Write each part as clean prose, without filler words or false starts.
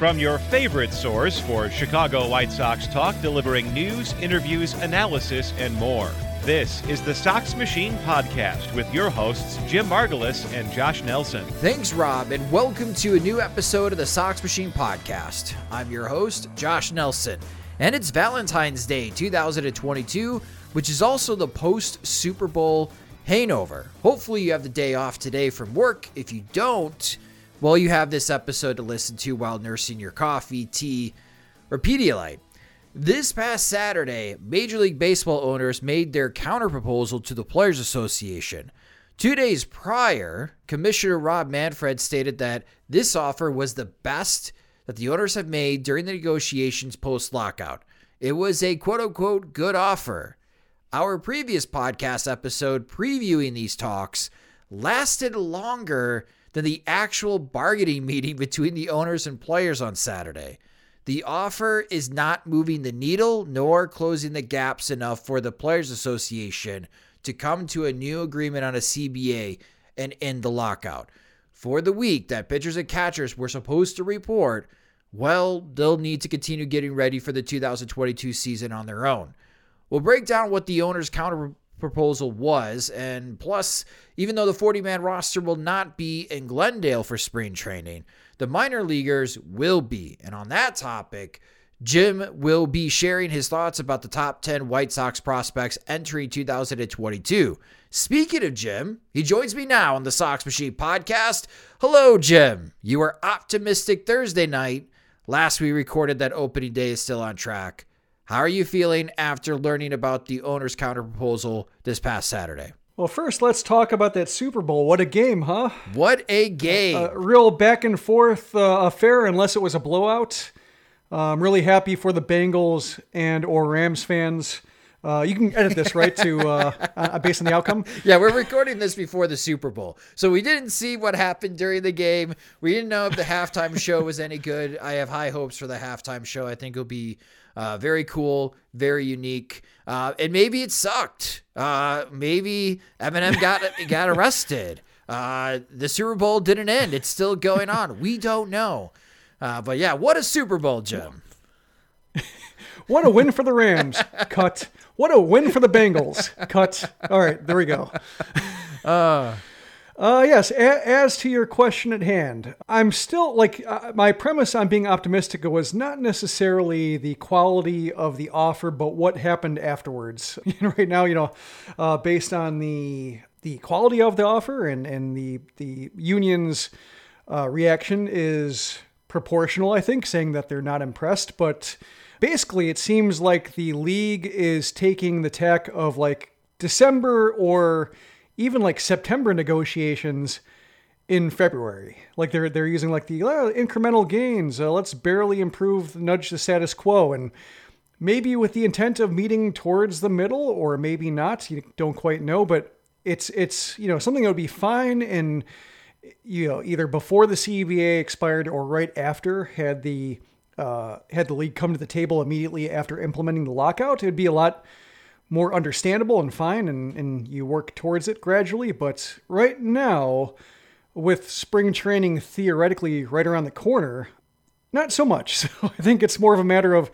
From your favorite source for Chicago White Sox talk, delivering news, interviews, analysis, and more. This is the Sox Machine Podcast with your hosts, Jim Margalus and Josh Nelson. Thanks, Rob, and welcome to a new episode of the Sox Machine Podcast. I'm your host, Josh Nelson, and it's Valentine's Day 2022, which is also the post-Super Bowl hangover. Hopefully you have the day off today from work. If you don't, well, you have this episode to listen to while nursing your coffee, tea, or Pedialyte. This past Saturday, Major League Baseball owners made their counterproposal to the Players Association. 2 days prior, Commissioner Rob Manfred stated that this offer was the best that the owners have made during the negotiations post-lockout. It was a quote-unquote good offer. Our previous podcast episode previewing these talks lasted longer than the actual bargaining meeting between the owners and players on Saturday. The offer is not moving the needle nor closing the gaps enough for the Players Association to come to a new agreement on a CBA and end the lockout. For the week that pitchers and catchers were supposed to report, well, they'll need to continue getting ready for the 2022 season on their own. We'll break down what the owners' counterproposal was, and plus, even though the 40-man roster will not be in Glendale for spring training, the minor leaguers will be. And on that topic, Jim will be sharing his thoughts about the top 10 White Sox prospects entering 2022. Speaking of Jim, he joins me now on the Sox Machine Podcast. Hello, Jim. You were optimistic Thursday night. Last we recorded that opening day is still on track. How are you feeling after learning about the owner's counterproposal this past Saturday? Well, first, let's talk about that Super Bowl. What a game, huh? What a game. Real back and forth affair, unless it was a blowout. I'm really happy for the Bengals and or Rams fans. You can edit this, right, to based on the outcome? Yeah, we're recording this before the Super Bowl. So we didn't see what happened during the game. We didn't know if the halftime show was any good. I have high hopes for the halftime show. I think it'll be very cool, very unique. And maybe it sucked. Maybe Eminem got arrested. The Super Bowl didn't end. It's still going on. We don't know. But yeah, what a Super Bowl, Jim. What a win for the Rams. Cut. What a win for the Bengals. Cut. All right, there we go. Yes, as to your question at hand, I'm still my premise on being optimistic was not necessarily the quality of the offer, but what happened afterwards. Right now, based on the quality of the offer and the union's reaction is proportional, I think, saying that they're not impressed. But basically, it seems like the league is taking the tack of December or even September negotiations in February. They're using the incremental gains. Let's barely improve, nudge the status quo. And maybe with the intent of meeting towards the middle, or maybe not, you don't quite know, but it's, something that would be fine. And, either before the CBA expired or right after had the league come to the table immediately after implementing the lockout, it'd be a lot more understandable and fine, and you work towards it gradually. But right now, with spring training theoretically right around the corner, not so much. So I think it's more of a matter of,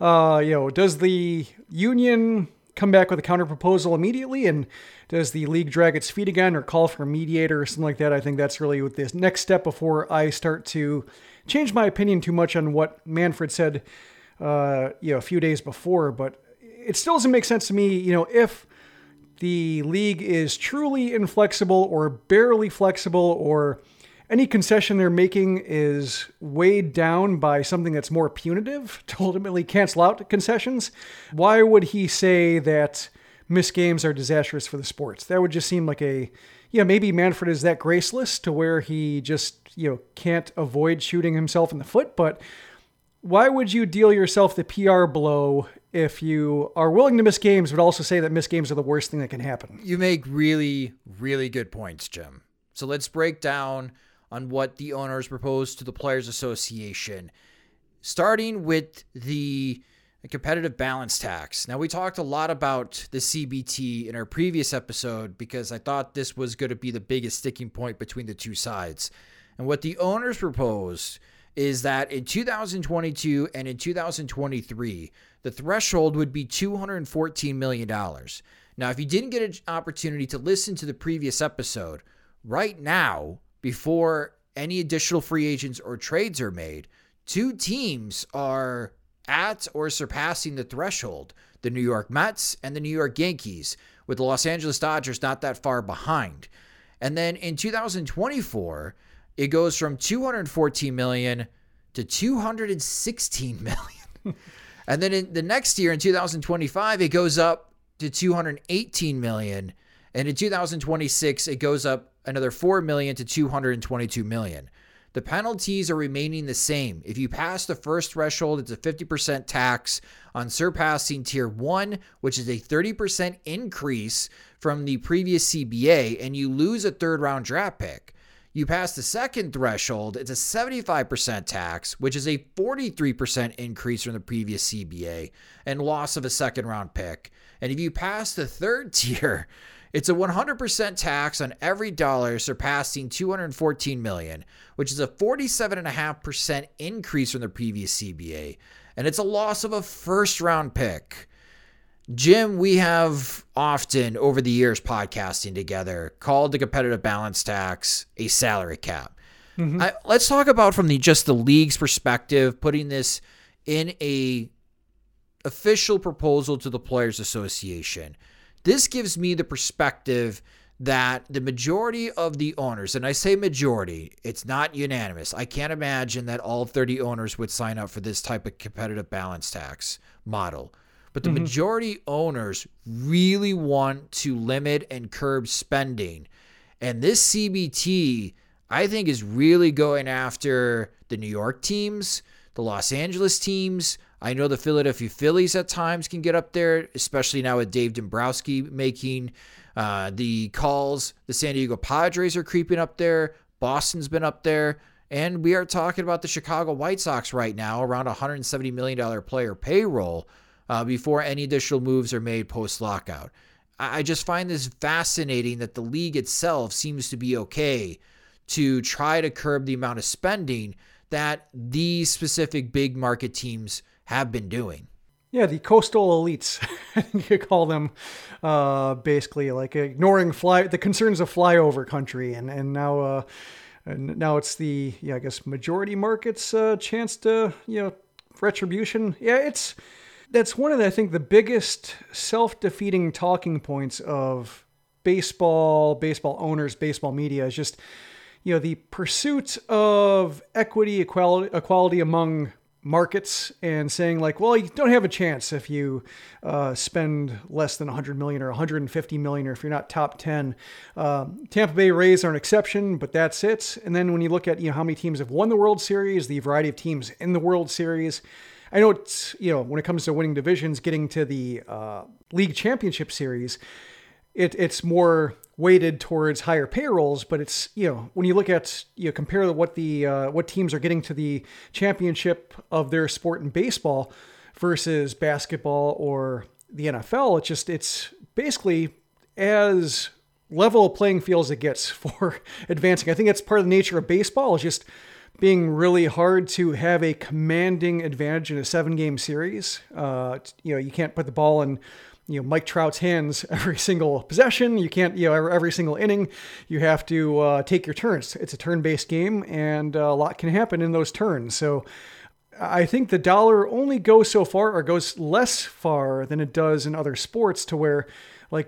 does the union come back with a counterproposal immediately? And does the league drag its feet again or call for a mediator or something like that? I think that's really what this next step before I start to change my opinion too much on what Manfred said, a few days before. But it still doesn't make sense to me, if the league is truly inflexible or barely flexible, or any concession they're making is weighed down by something that's more punitive to ultimately cancel out concessions. Why would he say that missed games are disastrous for the sports? That would just seem like maybe Manfred is that graceless to where he just, can't avoid shooting himself in the foot. But why would you deal yourself the PR blow if you are willing to miss games, but also say that missed games are the worst thing that can happen? You make really, really good points, Jim. So let's break down on what the owners proposed to the Players Association, starting with the competitive balance tax. Now, we talked a lot about the CBT in our previous episode because I thought this was going to be the biggest sticking point between the two sides. And what the owners proposed is that in 2022 and in 2023, the threshold would be $214 million. Now, if you didn't get an opportunity to listen to the previous episode, right now, before any additional free agents or trades are made, two teams are at or surpassing the threshold, the New York Mets and the New York Yankees, with the Los Angeles Dodgers not that far behind. And then in 2024, it goes from $214 million to $216 million. And then in the next year, in 2025, it goes up to $218 million. And in 2026, it goes up another $4 million to $222 million. The penalties are remaining the same. If you pass the first threshold, it's a 50% tax on surpassing Tier 1, which is a 30% increase from the previous CBA, and you lose a third-round draft pick. You pass the second threshold, it's a 75% tax, which is a 43% increase from the previous CBA, and loss of a second-round pick. And if you pass the third tier, it's a 100% tax on every dollar surpassing $214 million, which is a 47.5% increase from the previous CBA. And it's a loss of a first-round pick. Jim, we have often over the years podcasting together called the competitive balance tax a salary cap. Mm-hmm. Let's talk about from the league's perspective, putting this in a official proposal to the Players Association. This gives me the perspective that the majority of the owners, and I say majority, it's not unanimous. I can't imagine that all 30 owners would sign up for this type of competitive balance tax model. But the majority owners really want to limit and curb spending. And this CBT, I think, is really going after the New York teams, the Los Angeles teams. I know the Philadelphia Phillies at times can get up there, especially now with Dave Dombrowski making the calls. The San Diego Padres are creeping up there. Boston's been up there. And we are talking about the Chicago White Sox right now, around $170 million player payroll before any additional moves are made post-lockout. I just find this fascinating that the league itself seems to be okay to try to curb the amount of spending that these specific big market teams have been doing. Yeah, the coastal elites, I think you call them, basically like ignoring the concerns of flyover country, and now it's the majority markets chance to retribution. Yeah, that's one of the, I think, the biggest self-defeating talking points of baseball owners, baseball media is just the pursuit of equity, equality among markets, and saying like, well, you don't have a chance if you spend less than 100 million or 150 million, or if you're not top 10. Tampa Bay Rays are an exception, but that's it. And then when you look at how many teams have won the World Series, the variety of teams in the World Series, I know it's when it comes to winning divisions, getting to the league championship series, it's more weighted towards higher payrolls, but it's, when you look at, compare what teams are getting to the championship of their sport in baseball versus basketball or the NFL, it's basically as level of playing field as it gets for advancing. I think that's part of the nature of baseball, is just being really hard to have a commanding advantage in a 7-game series. You can't put the ball in, Mike Trout's hands every single possession. You can't, every single inning. You have to take your turns. It's a turn-based game, and a lot can happen in those turns. So I think the dollar only goes so far, or goes less far than it does in other sports, to where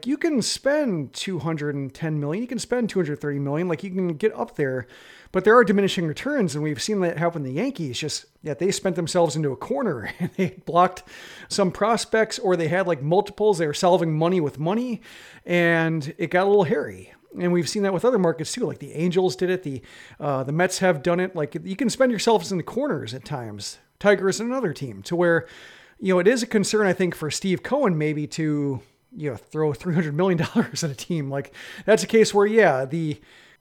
you can spend $210 million, you can spend $230 million, you can get up there, but there are diminishing returns. And we've seen that happen to the Yankees, just that they spent themselves into a corner and they blocked some prospects, or they had multiples. They were solving money with money, and it got a little hairy. And we've seen that with other markets too. The Angels did it. The Mets have done it. You can spend yourselves in the corners at times. Tigers and another team, to where, it is a concern, I think, for Steve Cohen, maybe to, throw $300 million at a team. That's a case where,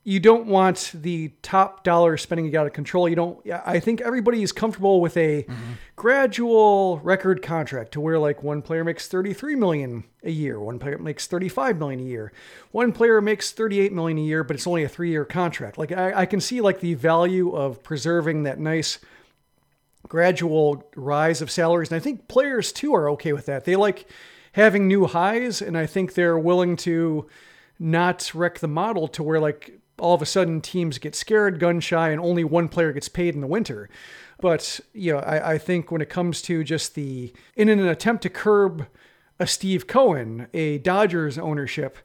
you don't want the top dollar spending to get out of control. I think everybody is comfortable with a gradual record contract, to where one player makes $33 million a year. One player makes $35 million a year. One player makes $38 million a year, but it's only a 3-year contract. I can see the value of preserving that nice gradual rise of salaries. And I think players too are okay with that. They like having new highs. And I think they're willing to not wreck the model to where all of a sudden teams get scared, gun shy, and only one player gets paid in the winter. But, I think when it comes to just in an attempt to curb a Steve Cohen, a Dodgers ownership,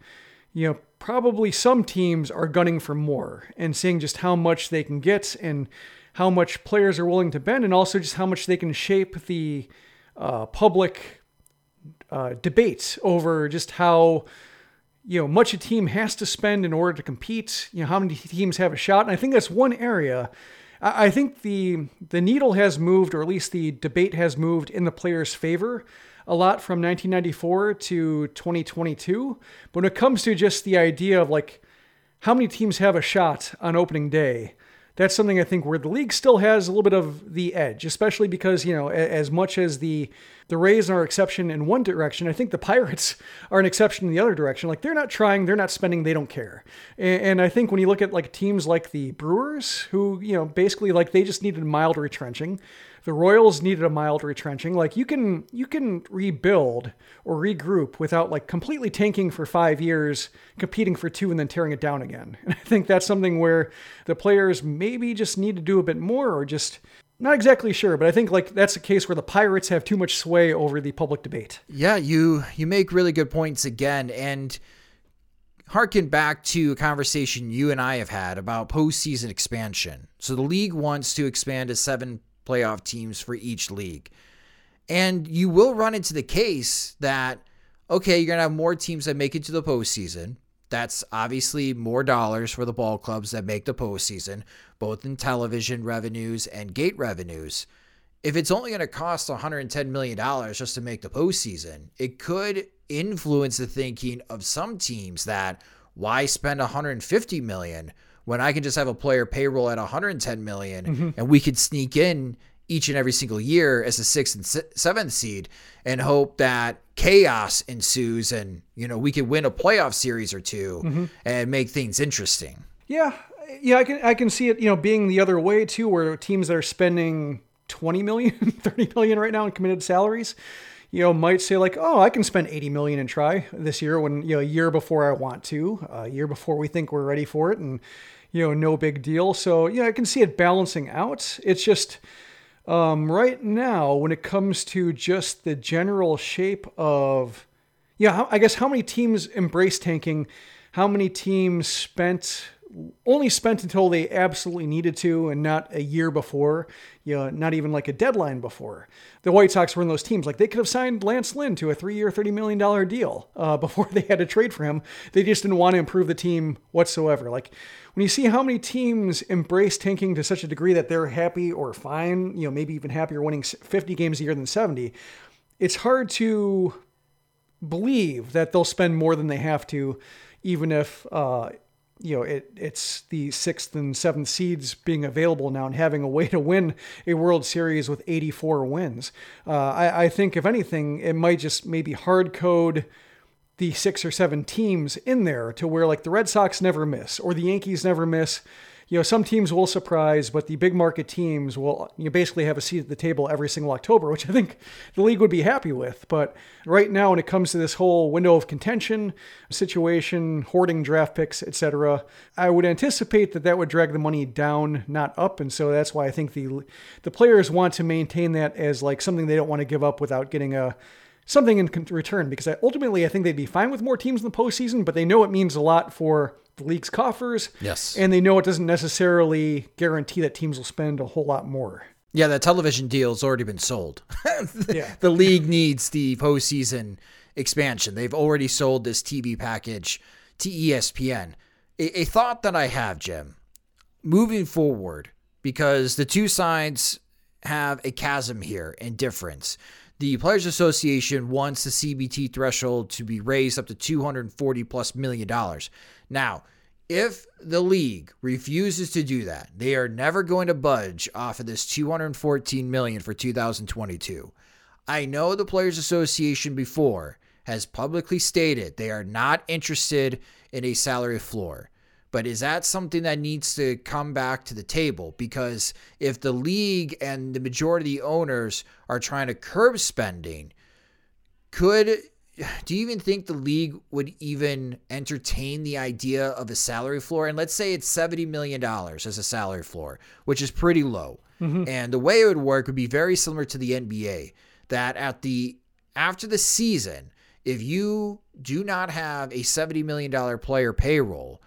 probably some teams are gunning for more and seeing just how much they can get and how much players are willing to bend, and also just how much they can shape the public debates over just how much a team has to spend in order to compete, how many teams have a shot. And I think that's one area. I think the needle has moved, or at least the debate has moved in the players' favor a lot from 1994 to 2022. But when it comes to just the idea of how many teams have a shot on opening day, that's something I think where the league still has a little bit of the edge, especially because, as much as the Rays are an exception in one direction, I think the Pirates are an exception in the other direction. They're not trying, they're not spending, they don't care. And I think when you look at teams like the Brewers, who, basically they just needed a mild retrenching. The Royals needed a mild retrenching. You can rebuild or regroup without completely tanking for 5 years, competing for 2, and then tearing it down again. And I think that's something where the players maybe just need to do a bit more, or just not exactly sure. But I think that's a case where the Pirates have too much sway over the public debate. Yeah, you make really good points again, and harken back to a conversation you and I have had about postseason expansion. So the league wants to expand to 7 playoff teams for each league. And you will run into the case that, okay, you're going to have more teams that make it to the postseason. That's obviously more dollars for the ball clubs that make the postseason, both in television revenues and gate revenues. If it's only going to cost $110 million just to make the postseason, it could influence the thinking of some teams that, why spend $150 million when I can just have a player payroll at $110 million and we could sneak in each and every single year as a 6th and 7th seed and hope that chaos ensues and, we could win a playoff series or 2 and make things interesting. Yeah. Yeah. I can see it, being the other way too, where teams that are spending $20 million, $30 million right now in committed salaries, might say I can spend $80 million and try this year when, a year before I want to, a year before we think we're ready for it, and, no big deal. So, I can see it balancing out. It's just right now when it comes to just the general shape of, I guess how many teams embrace tanking, how many teams only spent until they absolutely needed to, and not a year before, not even a deadline before. The White Sox were in those teams. They could have signed Lance Lynn to a 3-year, $30 million deal before they had to trade for him. They just didn't want to improve the team whatsoever. When you see how many teams embrace tanking to such a degree that they're happy or fine, maybe even happier winning 50 games a year than 70, it's hard to believe that they'll spend more than they have to, even if you know, it's the 6th and 7th seeds being available now and having a way to win a World Series with 84 wins. I think if anything, it might just maybe hard code the 6 or 7 teams in there to where like the Red Sox never miss or the Yankees never miss. You know, some teams will surprise, but the big market teams will, you know, basically have a seat at the table every single October, which I think the league would be happy with. But right now, when it comes to this whole window of contention situation, hoarding draft picks, etc., I would anticipate that that would drag the money down, not up. And so that's why I think the players want to maintain that as like something they don't want to give up without getting something in return, because ultimately I think they'd be fine with more teams in the postseason, but they know it means a lot for the league's coffers. Yes. And they know it doesn't necessarily guarantee that teams will spend a whole lot more. Yeah, that television deal's already been sold. Yeah. The league needs the postseason expansion. They've already sold this TV package to ESPN. A thought that I have, Jim, moving forward, because the two sides have a chasm here in difference. The Players Association wants the CBT threshold to be raised up to $240+ million. Now, if the league refuses to do that, they are never going to budge off of this $214 million for 2022. I know the Players Association before has publicly stated they are not interested in a salary floor. But is that something that needs to come back to the table? Because if the league and the majority of the owners are trying to curb spending, do you even think the league would even entertain the idea of a salary floor? And let's say it's $70 million as a salary floor, which is pretty low. Mm-hmm. And the way it would work would be very similar to the NBA, that after the season, if you do not have a $70 million player payroll,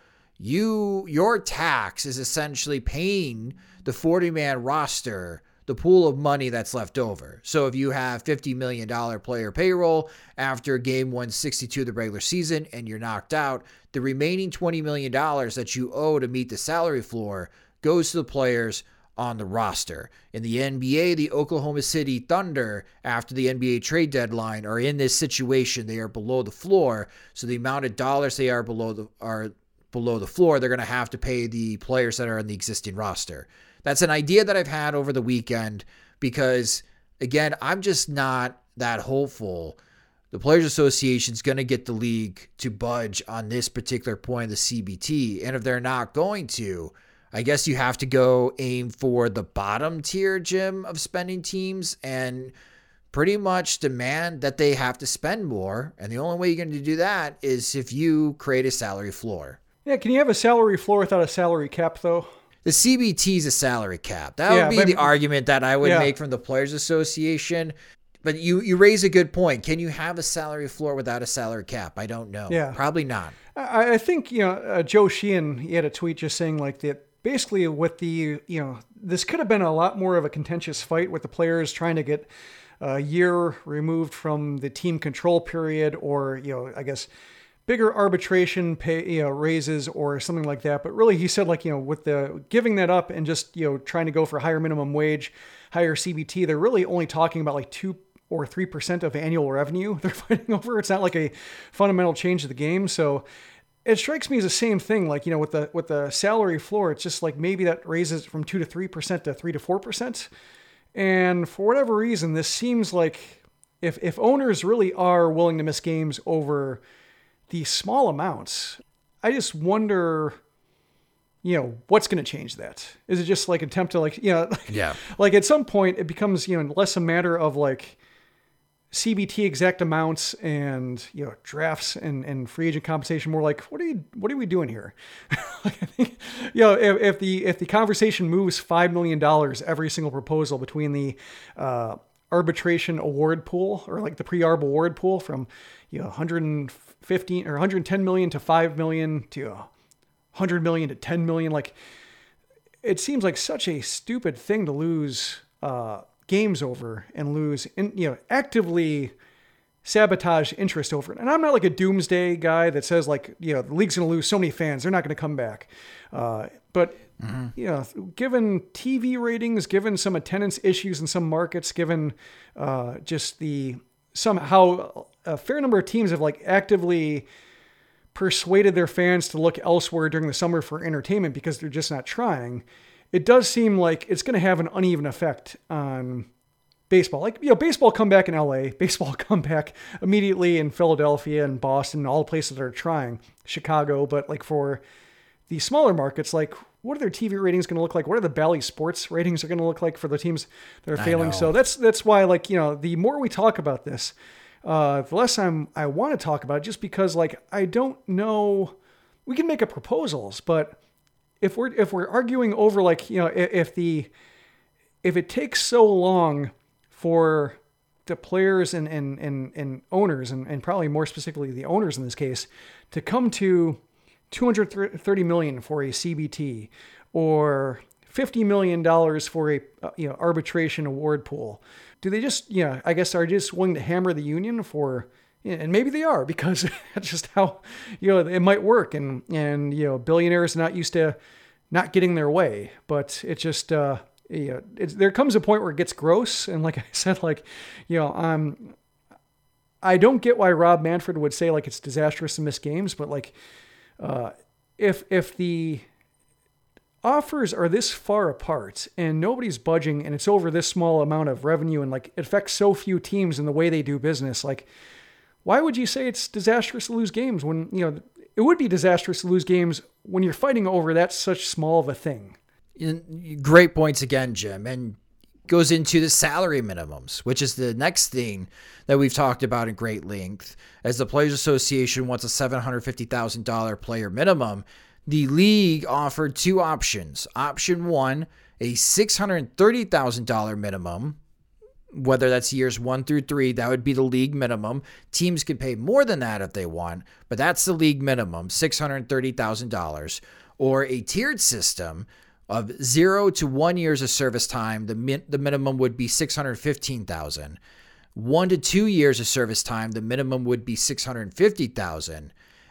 your tax is essentially paying the 40-man roster the pool of money that's left over. So if you have $50 million player payroll after game 162 of the regular season and you're knocked out, the remaining $20 million that you owe to meet the salary floor goes to the players on the roster. In the NBA, the Oklahoma City Thunder, after the NBA trade deadline, are in this situation. They are below the floor, so the amount of dollars they are below the floor, they're going to have to pay the players that are on the existing roster. That's an idea that I've had over the weekend because, again, I'm just not that hopeful the Players Association is going to get the league to budge on this particular point of the CBT. And if they're not going to, I guess you have to go aim for the bottom tier, Jim, of spending teams and pretty much demand that they have to spend more. And the only way you're going to do that is if you create a salary floor. Yeah, can you have a salary floor without a salary cap, though? The CBT is a salary cap. That would be the argument that I would make from the Players Association. But you raise a good point. Can you have a salary floor without a salary cap? I don't know. Yeah. Probably not. I think, you know, Joe Sheehan, he had a tweet just saying like that basically with the, you know, this could have been a lot more of a contentious fight with the players trying to get a year removed from the team control period or, you know, I guess bigger arbitration pay, you know, raises or something like that. But really he said like, you know, with the giving that up and just, you know, trying to go for higher minimum wage, higher CBT, they're really only talking about like 2 or 3% of annual revenue they're fighting over. It's not like a fundamental change to the game. So it strikes me as the same thing. Like, you know, with the salary floor, it's just like, maybe that raises from 2 to 3% to 3 to 4%. And for whatever reason, this seems like if owners really are willing to miss games over the small amounts, I just wonder, you know, what's going to change that? Is it just like an attempt to like, you know, like at some point it becomes, you know, less a matter of like CBT exact amounts and, you know, drafts and free agent compensation, more like, what are we doing here? Like I think, you know, if the conversation moves $5 million every single proposal between the, arbitration award pool or like the pre-arb award pool from, you know, 115 or 110 million to 5 million to 100 million to 10 million. Like it seems like such a stupid thing to lose games over and lose and, you know, actively sabotage interest over it. And I'm not like a doomsday guy that says like, you know, the league's going to lose so many fans. They're not going to come back. But you know, given TV ratings, given some attendance issues in some markets, given just the somehow a fair number of teams have like actively persuaded their fans to look elsewhere during the summer for entertainment because they're just not trying, it does seem like it's going to have an uneven effect on baseball. Like, you know, baseball come back in LA, baseball come back immediately in Philadelphia and Boston, all the places that are trying, Chicago. But like for the smaller markets, like what are their TV ratings going to look like? What are the Bally Sports ratings are going to look like for the teams that are failing? So that's why, like, you know, the more we talk about this, the less I want to talk about it, just because, like, I don't know, we can make up proposals, but if we're arguing over, like, you know, if it takes so long for the players and owners and probably more specifically the owners in this case to come to $230 million for a CBT or $50 million for a, you know, arbitration award pool. Do they just, you know, I guess are just willing to hammer the union for, and maybe they are, because that's just how, you know, it might work. And, you know, billionaires are not used to not getting their way, but it just, you know, there comes a point where it gets gross. And like I said, like, you know, I don't get why Rob Manfred would say like it's disastrous to miss games, but like, if the offers are this far apart and nobody's budging and it's over this small amount of revenue and like it affects so few teams in the way they do business, like why would you say it's disastrous to lose games when, you know, it would be disastrous to lose games when you're fighting over that's such small of a thing. Great points again, Jim. And goes into the salary minimums, which is the next thing that we've talked about in great length. As the Players Association wants a $750,000 player minimum, the league offered two options. Option one, a $630,000 minimum, whether that's years 1 through 3, that would be the league minimum. Teams could pay more than that if they want, but that's the league minimum, $630,000, or a tiered system of 0 to 1 years of service time. The minimum would be $615,000. 1 to 2 years of service time, the minimum would be $650,000.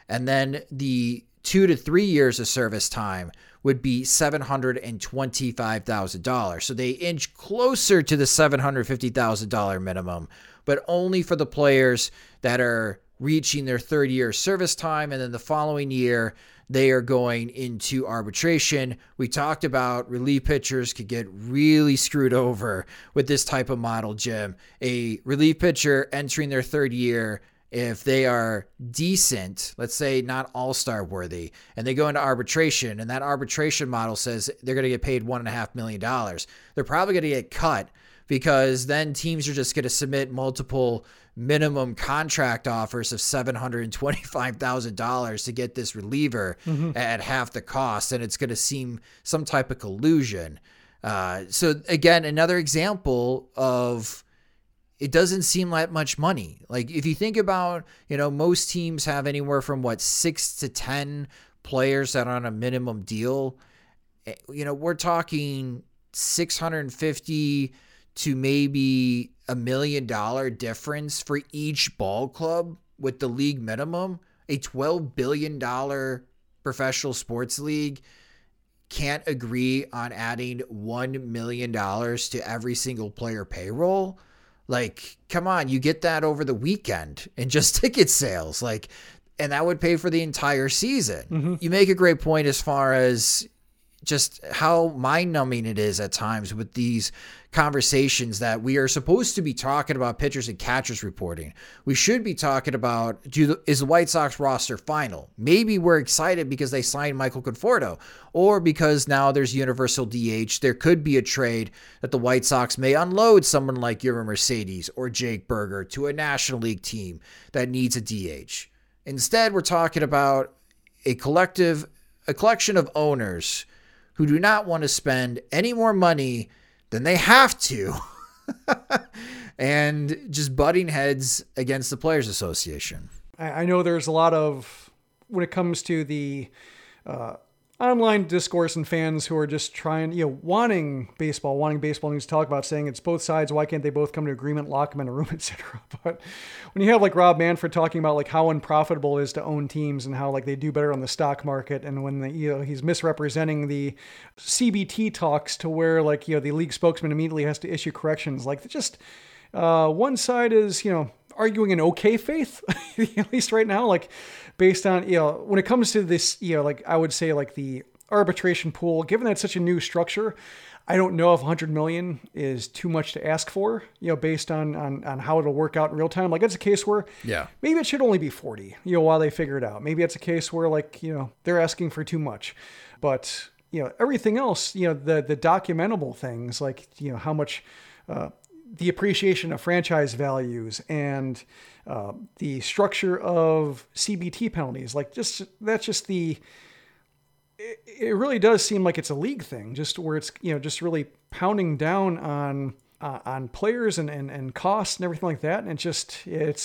And then the 2 to 3 years of service time would be $725,000. So they inch closer to the $750,000 minimum, but only for the players that are reaching their third year service time. And then the following year, they are going into arbitration. We talked about relief pitchers could get really screwed over with this type of model, Jim. A relief pitcher entering their third year, if they are decent, let's say not all-star worthy, and they go into arbitration, and that arbitration model says they're going to get paid $1.5 million. They're probably going to get cut, because then teams are just going to submit multiple minimum contract offers of $725,000 to get this reliever at half the cost, and it's going to seem some type of collusion. So again, another example of it doesn't seem that much money. Like if you think about, you know, most teams have anywhere from 6 to 10 players that are on a minimum deal. You know, we're talking $650,000 to maybe $1 million difference for each ball club with the league minimum. A $12 billion professional sports league can't agree on adding $1 million to every single player payroll. Like, come on, you get that over the weekend and just ticket sales. Like, and that would pay for the entire season. Mm-hmm. You make a great point as far as just how mind-numbing it is at times with these conversations that we are supposed to be talking about pitchers and catchers reporting. We should be talking about, is the White Sox roster final? Maybe we're excited because they signed Michael Conforto, or because now there's universal DH. There could be a trade that the White Sox may unload someone like Yuri Mercedes or Jake Berger to a National League team that needs a DH. Instead, we're talking about a collection of owners who do not want to spend any more money than they have to and just butting heads against the Players Association. I know there's a lot of, when it comes to the online discourse and fans who are just trying, you know, wanting baseball news to talk about, saying it's both sides. Why can't they both come to agreement, lock them in a room, etc. But when you have like Rob Manfred talking about like how unprofitable it is to own teams and how like they do better on the stock market, and when he's misrepresenting the CBT talks to where like, you know, the league spokesman immediately has to issue corrections. Like, just one side is, you know, arguing an okay faith, at least right now, like based on, you know, when it comes to this, you know, like I would say like the arbitration pool, given that it's such a new structure, I don't know if 100 million is too much to ask for, you know, based on how it'll work out in real time. Like that's a case where maybe it should only be 40, you know, while they figure it out. Maybe it's a case where like, you know, they're asking for too much, but you know, everything else, you know, the documentable things like, you know, how much, the appreciation of franchise values and the structure of CBT penalties, like just, that's just the, it really does seem like it's a league thing, just where it's, you know, just really pounding down on players and costs and everything like that. And it's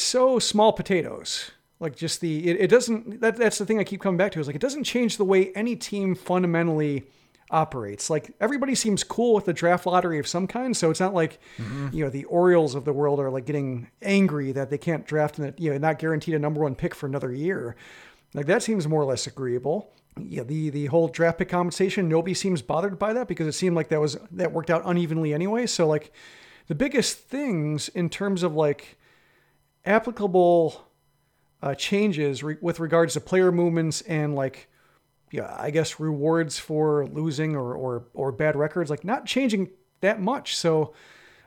so small potatoes, like just the, it doesn't, that's the thing I keep coming back to is like, it doesn't change the way any team fundamentally operates. Like everybody seems cool with the draft lottery of some kind. So it's not like, you know, the Orioles of the world are like getting angry that they can't draft and that, you know, not guaranteed a number one pick for another year. Like that seems more or less agreeable. Yeah. The whole draft pick compensation, nobody seems bothered by that because it seemed like that worked out unevenly anyway. So like the biggest things in terms of like applicable changes with regards to player movements and like, yeah, I guess rewards for losing or bad records, like not changing that much. So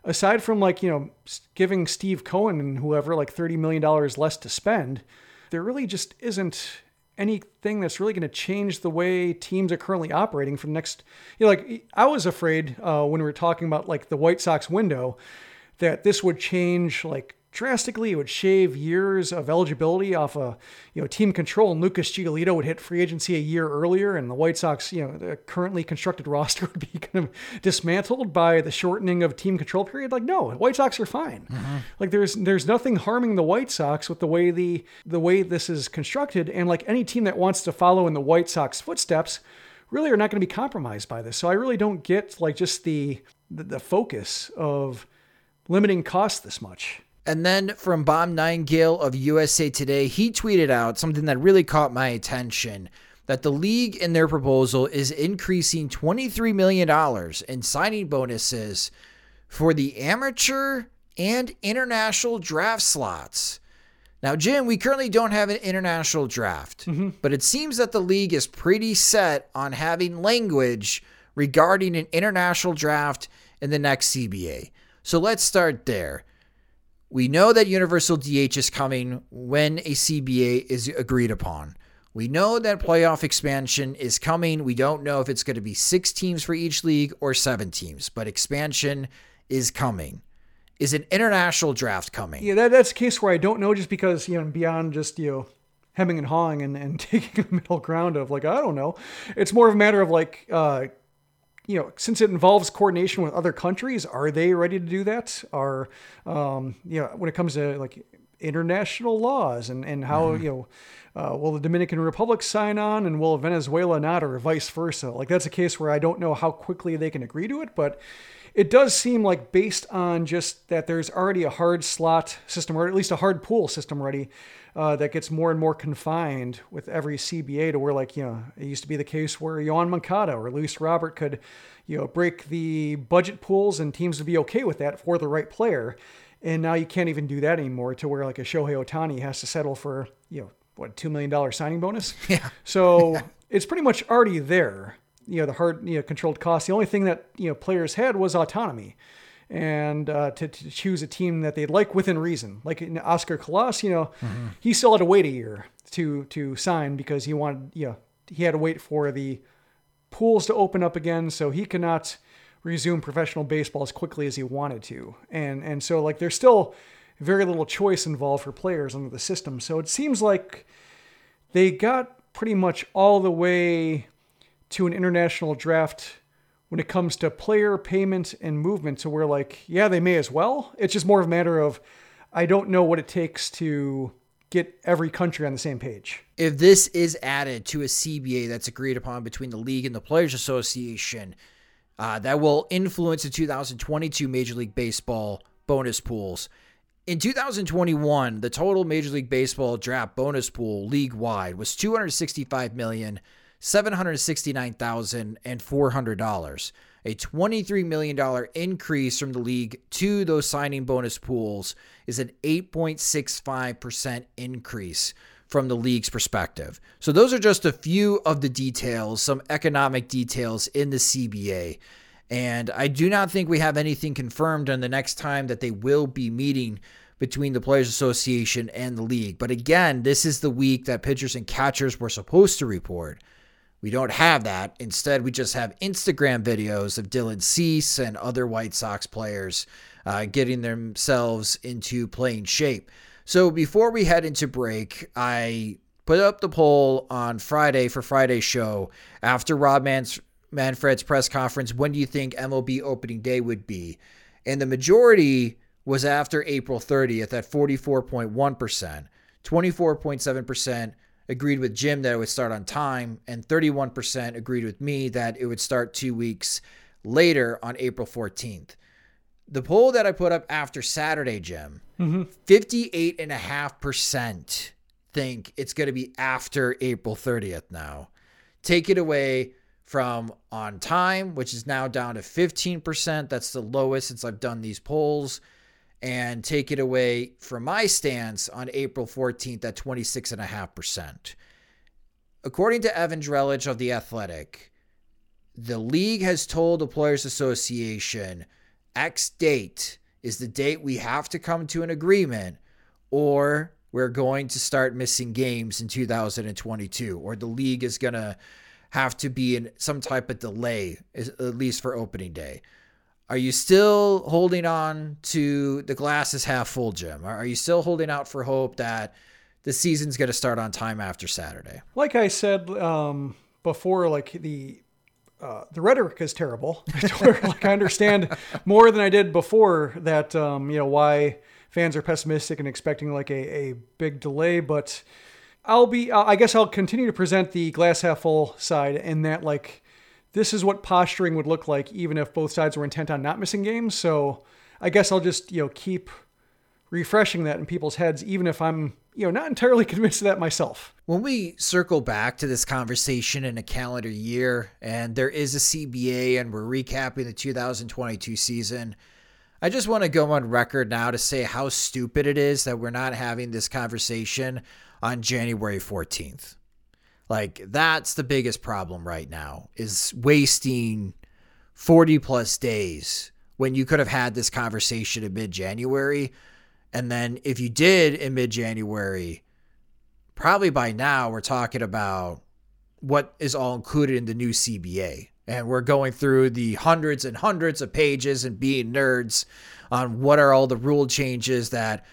aside from like, you know, giving Steve Cohen and whoever like $30 million less to spend, there really just isn't anything that's really going to change the way teams are currently operating for the next, you know, like I was afraid when we were talking about like the White Sox window that this would change like drastically. It would shave years of eligibility off a, you know, team control, and Lucas Giolito would hit free agency a year earlier, and the White Sox, you know, the currently constructed roster would be kind of dismantled by the shortening of team control period. Like, no, White Sox are fine. Like there's nothing harming the White Sox with the way the way this is constructed, and like any team that wants to follow in the White Sox footsteps really are not going to be compromised by this. So I really don't get like just the focus of limiting costs this much. And then from Bob Nightingale of USA Today, he tweeted out something that really caught my attention, that the league in their proposal is increasing $23 million in signing bonuses for the amateur and international draft slots. Now, Jim, we currently don't have an international draft, but it seems that the league is pretty set on having language regarding an international draft in the next CBA. So let's start there. We know that universal DH is coming when a CBA is agreed upon. We know that playoff expansion is coming. We don't know if it's going to be 6 teams for each league or 7 teams, but expansion is coming. Is an international draft coming? Yeah, that's a case where I don't know, just because, you know, beyond just, you know, hemming and hawing and taking the middle ground of like, I don't know. It's more of a matter of like, you know, since it involves coordination with other countries, are they ready to do that? Are, you know, when it comes to like international laws and how, you know, will the Dominican Republic sign on and will Venezuela not, or vice versa? Like that's a case where I don't know how quickly they can agree to it, but it does seem like based on just that there's already a hard slot system, or at least a hard pool system already, that gets more and more confined with every CBA to where, like, you know, it used to be the case where Yohan Moncada or Luis Robert could, you know, break the budget pools and teams would be okay with that for the right player. And now you can't even do that anymore, to where like a Shohei Ohtani has to settle for, you know, what, $2 million signing bonus. Yeah. So it's pretty much already there. You know, the hard, you know, controlled costs. The only thing that, you know, players had was autonomy and to choose a team that they'd like within reason. Like in Oscar Colas, you know, he still had to wait a year to sign because he wanted, you know, he had to wait for the pools to open up again. So he cannot resume professional baseball as quickly as he wanted to. And so like, there's still very little choice involved for players under the system. So it seems like they got pretty much all the way to an international draft when it comes to player payment and movement, to where like, yeah, they may as well. It's just more of a matter of, I don't know what it takes to get every country on the same page. If this is added to a CBA that's agreed upon between the league and the Players Association, that will influence the 2022 Major League Baseball bonus pools. In 2021, the total Major League Baseball draft bonus pool league-wide was $265 million. $769,400. a $23 million increase from the league to those signing bonus pools is an 8.65% increase from the league's perspective. So those are just a few of the details, some economic details in the CBA. And I do not think we have anything confirmed on the next time that they will be meeting between the Players Association and the league. But again, this is the week that pitchers and catchers were supposed to report. We don't have that. Instead, we just have Instagram videos of Dylan Cease and other White Sox players getting themselves into playing shape. So before we head into break, I put up the poll on Friday for Friday's show after Rob Manfred's press conference, when do you think MLB opening day would be? And the majority was after April 30th at 44.1%. 24.7% agreed with Jim that it would start on time, and 31% agreed with me that it would start 2 weeks later on April 14th. The poll that I put up after Saturday, Jim, 58.5% think it's going to be after April 30th now. Take it away from on time, which is now down to 15%. That's the lowest since I've done these polls. And take it away from my stance on April 14th at 26.5%. According to Evan Drellich of The Athletic, the league has told the Players Association X date is the date we have to come to an agreement, or we're going to start missing games in 2022, or the league is going to have to be in some type of delay, at least for opening day. Are you still holding on to the glass is half full, Jim? Are you still holding out for hope that the season's going to start on time after Saturday? Like I said before, like the rhetoric is terrible. Like I understand more than I did before that, you know, why fans are pessimistic and expecting like a big delay, but I guess I'll continue to present the glass half full side in that, like, this is what posturing would look like, even if both sides were intent on not missing games. So I guess I'll just, you know, keep refreshing that in people's heads, even if I'm, you know, not entirely convinced of that myself. When we circle back to this conversation in a calendar year and there is a CBA and we're recapping the 2022 season, I just want to go on record now to say how stupid it is that we're not having this conversation on January 14th. Like, that's the biggest problem right now, is wasting 40 plus days when you could have had this conversation in mid-January. And then if you did in mid-January, probably by now we're talking about what is all included in the new CBA. And we're going through the hundreds and hundreds of pages and being nerds on what are all the rule changes that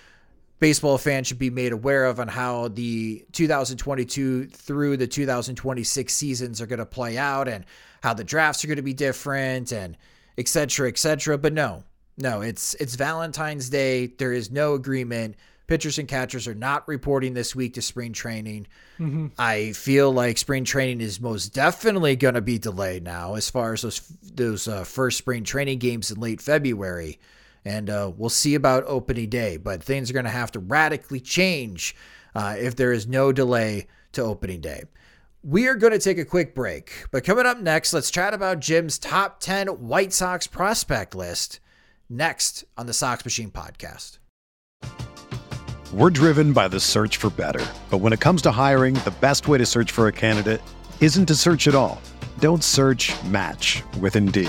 baseball fans should be made aware of on how the 2022 through the 2026 seasons are going to play out and how the drafts are going to be different and et cetera, et cetera. But no, it's Valentine's Day. There is no agreement. Pitchers and catchers are not reporting this week to spring training. Mm-hmm. I feel like spring training is most definitely going to be delayed now as far as those first spring training games in late February. And we'll see about opening day, but things are going to have to radically change if there is no delay to opening day. We are going to take a quick break, but coming up next, let's chat about Jim's top 10 White Sox prospect list next on the Sox Machine podcast. We're driven by the search for better, but when it comes to hiring, the best way to search for a candidate isn't to search at all. Don't search, match with Indeed.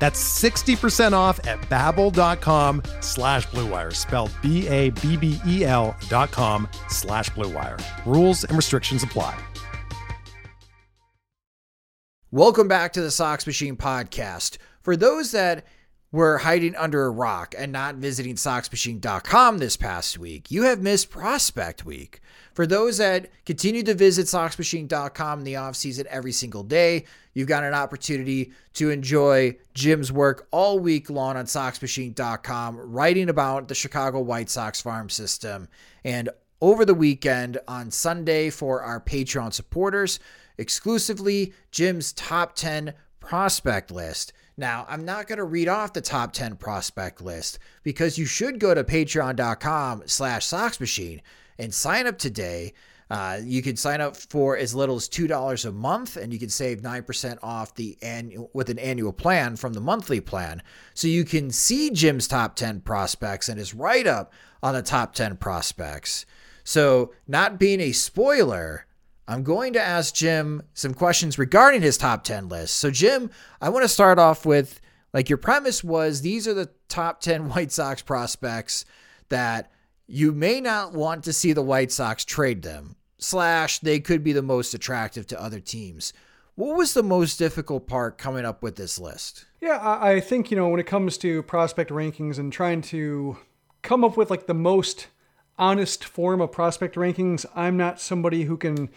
That's 60% off at babbel.com/BlueWire, spelled BABBEL.com/BlueWire. Rules and restrictions apply. Welcome back to the Sox Machine Podcast. For those that were hiding under a rock and not visiting SoxMachine.com this past week, you have missed Prospect Week. For those that continue to visit SoxMachine.com in the offseason every single day, you've got an opportunity to enjoy Jim's work all week long on SoxMachine.com, writing about the Chicago White Sox farm system. And over the weekend on Sunday for our Patreon supporters, exclusively Jim's top 10 prospect list. Now, I'm not going to read off the top 10 prospect list because you should go to patreon.com/SoxMachine and sign up today. You can sign up for as little as $2 a month, and you can save 9% off the with an annual plan from the monthly plan. So you can see Jim's top 10 prospects and his write-up on the top 10 prospects. So not being a spoiler, I'm going to ask Jim some questions regarding his top 10 list. So Jim, I want to start off with, like, your premise was these are the top 10 White Sox prospects that you may not want to see the White Sox trade them, / they could be the most attractive to other teams. What was the most difficult part coming up with this list? Yeah, I think, when it comes to prospect rankings and trying to come up with, like, the most honest form of prospect rankings, I'm not somebody who can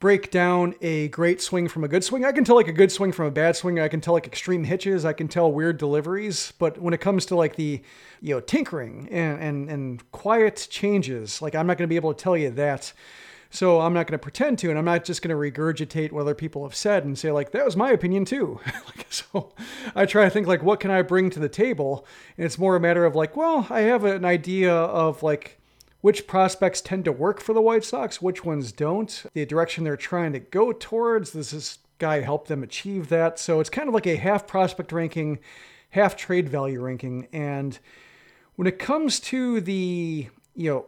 break down a great swing from a good swing. I can tell, like, a good swing from a bad swing. I can tell, like, extreme hitches. I can tell weird deliveries. But when it comes to, like, the, tinkering and quiet changes, like, I'm not going to be able to tell you that. So I'm not going to pretend to, and I'm not just going to regurgitate what other people have said and say, like, that was my opinion too. So I try to think, like, what can I bring to the table? And it's more a matter of, like, well, I have an idea of, like, which prospects tend to work for the White Sox, which ones don't, the direction they're trying to go towards. Does this guy help them achieve that? So it's kind of like a half prospect ranking, half trade value ranking. And when it comes to the,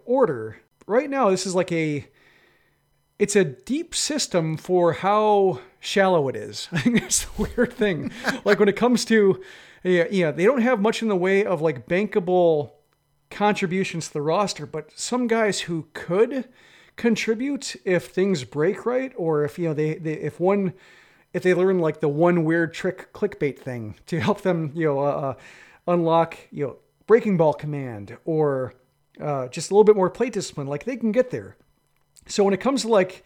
order, right now, this is like it's a deep system for how shallow it is. I think that's the weird thing. Like, when it comes to, they don't have much in the way of, like, bankable contributions to the roster, but some guys who could contribute if things break right, or if if they learn, like, the one weird trick clickbait thing to help them unlock breaking ball command, or just a little bit more plate discipline, like, they can get there. So when it comes to, like,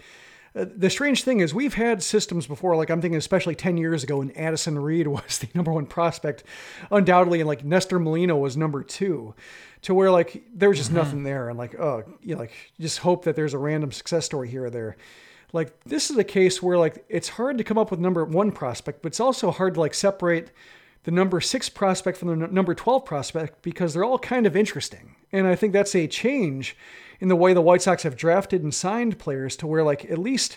the strange thing is we've had systems before, like, I'm thinking especially 10 years ago when Addison Reed was the number one prospect, undoubtedly, and, like, Nestor Molina was number two, to where, like, there was just nothing there. And, like, just hope that there's a random success story here or there. Like, this is a case where, like, it's hard to come up with number one prospect, but it's also hard to, like, separate the number 6 prospect from the number 12 prospect because they're all kind of interesting. And I think that's a change in the way the White Sox have drafted and signed players, to where, like, at least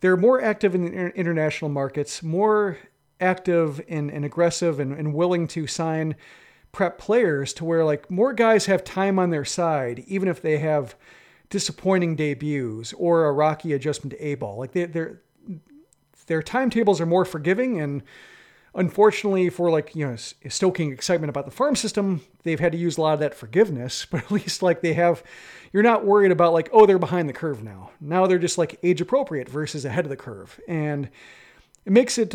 they're more active in the international markets, more active and aggressive and willing to sign prep players, to where, like, more guys have time on their side, even if they have disappointing debuts or a rocky adjustment to A-ball. Like, their timetables are more forgiving, and unfortunately for, like, stoking excitement about the farm system, they've had to use a lot of that forgiveness, but at least, like, they have, you're not worried about, like, oh, they're behind the curve now. Now they're just, like, age appropriate versus ahead of the curve. And it makes it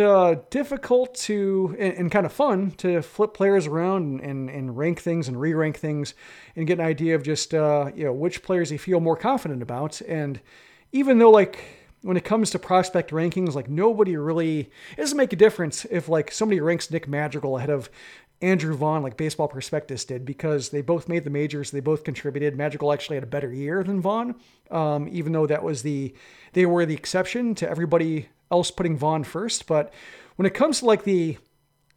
difficult to and kind of fun to flip players around and rank things and re-rank things and get an idea of just which players you feel more confident about. And even though when it comes to prospect rankings, nobody really, it doesn't make a difference if somebody ranks Nick Madrigal ahead of Andrew Vaughn, Baseball Prospectus did, because they both made the majors. They both contributed. Madrigal actually had a better year than Vaughn, even though they were the exception to everybody else putting Vaughn first. But when it comes to the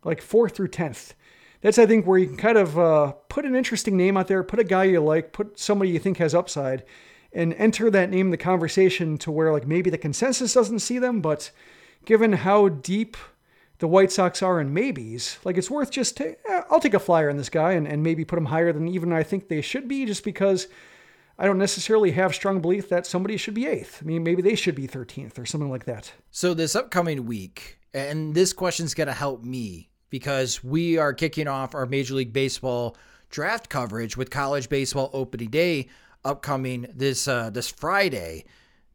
4th through 10th, that's, I think, where you can kind of put an interesting name out there, put a guy you like, put somebody you think has upside, and enter that name in the conversation to where maybe the consensus doesn't see them, but given how deep the White Sox are in maybes, it's worth just, I'll take a flyer on this guy and maybe put him higher than even I think they should be, just because I don't necessarily have strong belief that somebody should be 8th. I mean, maybe they should be 13th or something like that. So this upcoming week, and this question's going to help me because we are kicking off our Major League Baseball draft coverage with college baseball opening day upcoming this Friday.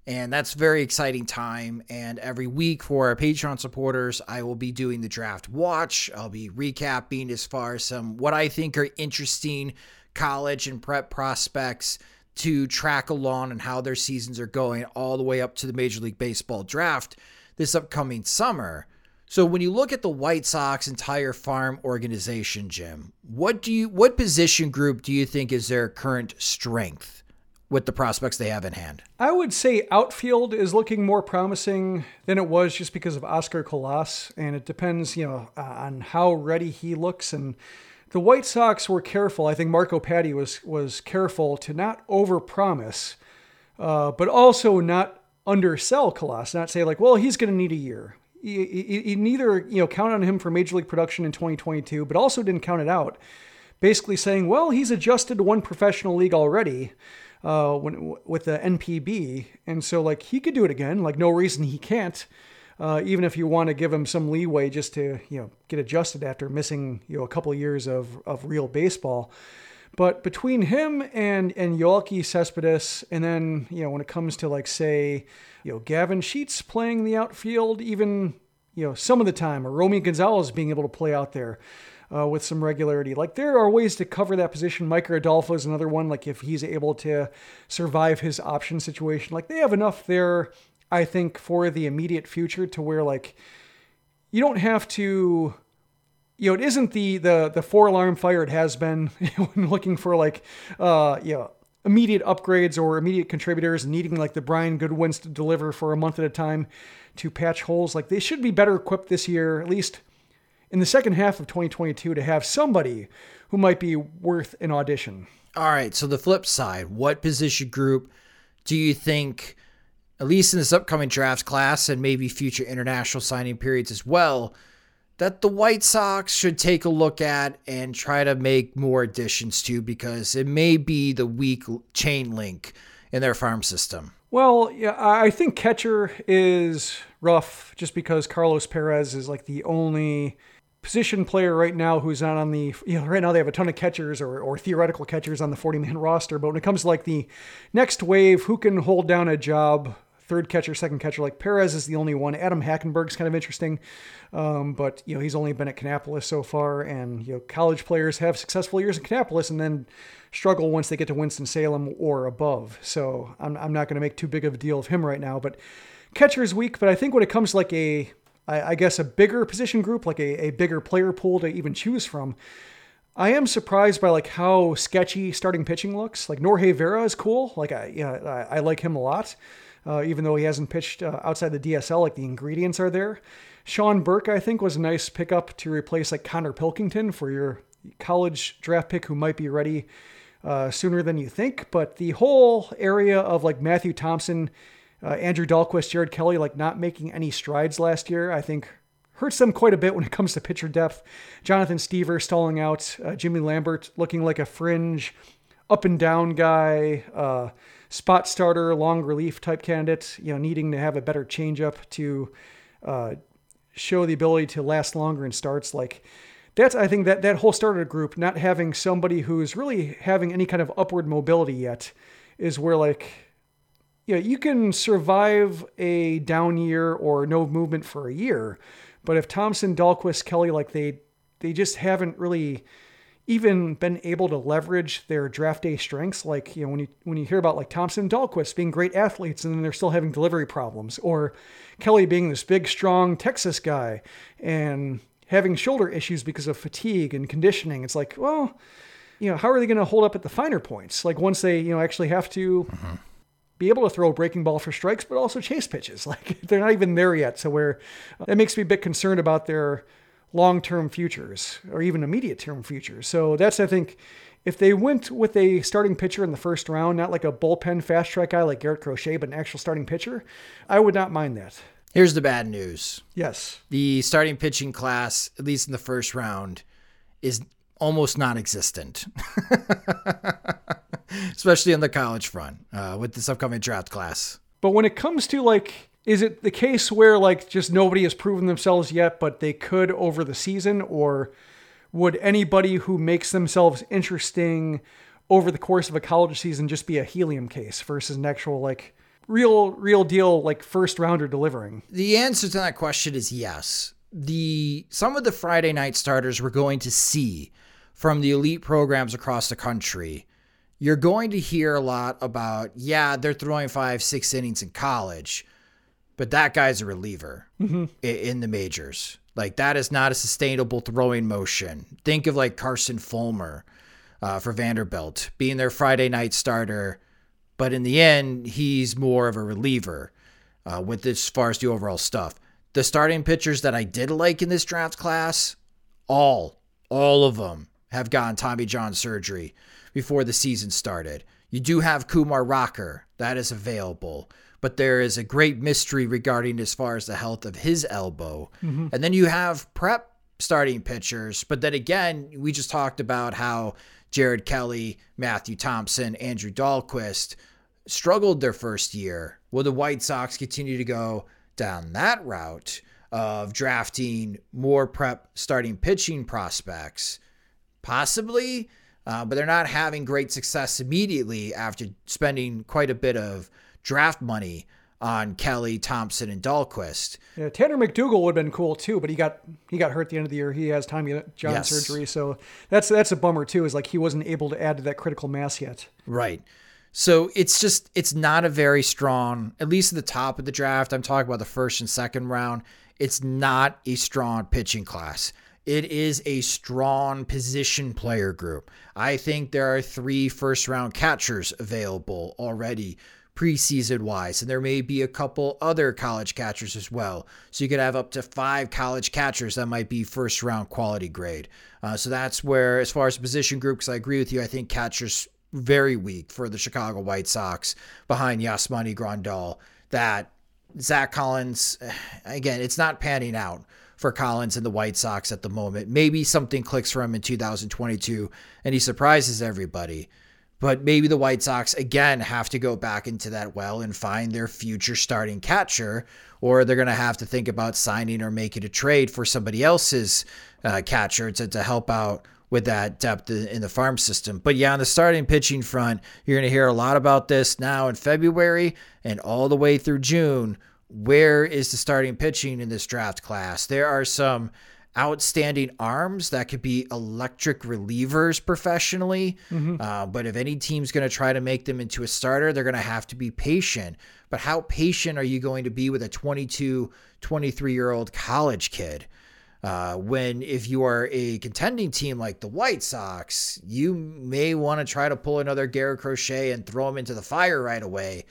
And that's a very exciting time. And every week for our Patreon supporters, I will be doing the draft watch. I'll be recapping as far as some what I think are interesting college and prep prospects to track along and how their seasons are going all the way up to the Major League Baseball draft this upcoming summer. So when you look at the White Sox entire farm organization, Jim, what position group do you think is their current strength with the prospects they have in hand? I would say outfield is looking more promising than it was, just because of Oscar Colas, and it depends, on how ready he looks. And the White Sox were careful. I think Marco Patti was careful to not overpromise, but also not undersell Colas. Not say he's going to need a year. You neither count on him for Major League production in 2022, but also didn't count it out. Basically saying, he's adjusted to one professional league already. With the NPB. And so he could do it again, no reason he can't, even if you want to give him some leeway just to, get adjusted after missing, a couple of years of real baseball. But between him and Yoelki Cespedes, and then, when it comes to Gavin Sheets playing the outfield, even, some of the time, or Romy Gonzalez being able to play out there, with some regularity. There are ways to cover that position. Mike Rodolfo is another one. If he's able to survive his option situation, they have enough there, I think, for the immediate future to where you don't have to, it isn't the four alarm fire it has been when looking for immediate upgrades or immediate contributors, needing the Brian Goodwins to deliver for a month at a time to patch holes. They should be better equipped this year, at least in the second half of 2022, to have somebody who might be worth an audition. All right. So the flip side, what position group do you think, at least in this upcoming draft class and maybe future international signing periods as well, that the White Sox should take a look at and try to make more additions to, because it may be the weak chain link in their farm system? Well, yeah, I think catcher is rough, just because Carlos Perez is the only position player right now who's not on the, right now they have a ton of catchers or theoretical catchers on the 40-man roster. But when it comes to the next wave, who can hold down a job, third catcher, second catcher, Perez is the only one. Adam Hackenberg's kind of interesting. But he's only been at Kannapolis so far, and college players have successful years at Kannapolis and then struggle once they get to Winston-Salem or above. So I'm not going to make too big of a deal of him right now, but catcher is weak. But I think when it comes to I guess a bigger position group, a bigger player pool to even choose from, I am surprised by how sketchy starting pitching looks. Norge Vera is cool. I like him a lot, even though he hasn't pitched outside the DSL. The ingredients are there. Sean Burke, I think, was a nice pickup to replace Connor Pilkington for your college draft pick who might be ready sooner than you think. But the whole area of Matthew Thompson, Andrew Dalquist, Jared Kelly, not making any strides last year, I think hurts them quite a bit when it comes to pitcher depth. Jonathan Stever stalling out, Jimmy Lambert looking like a fringe up and down guy, spot starter, long relief type candidate, needing to have a better changeup to show the ability to last longer in starts. That's, I think, that whole starter group, not having somebody who's really having any kind of upward mobility yet, is where you know, you can survive a down year or no movement for a year, but if Thompson, Dalquist, Kelly, like they just haven't really even been able to leverage their draft day strengths. Like, you know, when you hear about like Thompson and Dalquist being great athletes and then they're still having delivery problems, or Kelly being this big, strong Texas guy and having shoulder issues because of fatigue and conditioning. It's like, well, you know, how are they going to hold up at the finer points? Like once they, you know, actually have to be able to throw a breaking ball for strikes, but also chase pitches. Like they're not even there yet. So where that makes me a bit concerned about their long-term futures or even immediate term futures. So that's, I think, if they went with a starting pitcher in the first round, not like a bullpen fast track guy like Garrett Crochet, but an actual starting pitcher, I would not mind that. Here's the bad news. Yes. The starting pitching class, at least in the first round, is almost non-existent, especially on the college front with this upcoming draft class. But when it comes to like, is it the case where like just nobody has proven themselves yet, but they could over the season? Or would anybody who makes themselves interesting over the course of a college season just be a helium case versus an actual like real deal, like first rounder delivering? The answer to that question is yes. Some of the Friday night starters we're going to see from the elite programs across the country, you're going to hear a lot about, yeah, they're throwing 5-6 innings in college, but that guy's a reliever in the majors. Like that is not a sustainable throwing motion. Think of like Carson Fulmer for Vanderbilt being their Friday night starter, but in the end, he's more of a reliever with as far as the overall stuff. The starting pitchers that I did like in this draft class, all of them have gotten Tommy John surgery before the season started. You do have Kumar Rocker. That is available. But there is a great mystery regarding as far as the health of his elbow. Mm-hmm. And then you have prep starting pitchers. But then again, we just talked about how Jared Kelly, Matthew Thompson, Andrew Dalquist struggled their first year. Will the White Sox continue to go down that route of drafting more prep starting pitching prospects? Possibly, but they're not having great success immediately after spending quite a bit of draft money on Kelly, Thompson, and Dalquist. Yeah, Tanner McDougal would have been cool too, but he got hurt at the end of the year. He has Tommy John surgery, so that's a bummer too, is like he wasn't able to add to that critical mass yet. Right. So it's not a very strong, at least at the top of the draft, I'm talking about the first and second round, it's not a strong pitching class. It is a strong position player group. I think there are 3 first round catchers available already preseason wise, and there may be a couple other college catchers as well. So you could have up to 5 college catchers that might be first round quality grade. So that's where, as far as position group, because I agree with you, I think catchers very weak for the Chicago White Sox behind Yasmani Grandal. That Zach Collins, again, it's not panning out for Collins and the White Sox at the moment. Maybe something clicks for him in 2022 and he surprises everybody. But maybe the White Sox, again, have to go back into that well and find their future starting catcher, or they're going to have to think about signing or making a trade for somebody else's catcher to help out with that depth in the farm system. But yeah, on the starting pitching front, you're going to hear a lot about this now in February and all the way through June. Where is the starting pitching in this draft class? There are some outstanding arms that could be electric relievers professionally. But if any team's going to try to make them into a starter, they're going to have to be patient. But how patient are you going to be with a 22, 23-year-old college kid? When if you are a contending team like the White Sox, you may want to try to pull another Garrett Crochet and throw him into the fire right away,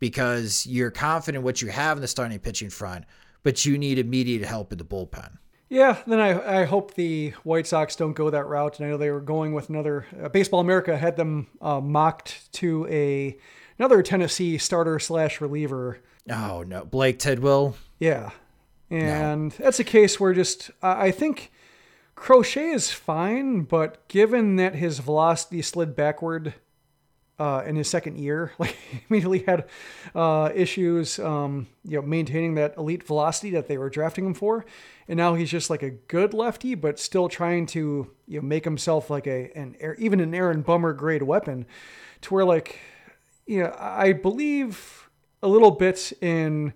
because you're confident what you have in the starting pitching front, but you need immediate help in the bullpen. Yeah, then I hope the White Sox don't go that route. And I know they were going with another Baseball America had them mocked to another Tennessee starter / reliever. Oh no, Blake Tidwell. Yeah. And no. That's a case where just, I think Crochet is fine, but given that his velocity slid backward in his second year, like he immediately had issues, maintaining that elite velocity that they were drafting him for. And now he's just like a good lefty, but still trying to, you know, make himself like even an Aaron Bummer grade weapon, to where like, you know, I believe a little bit in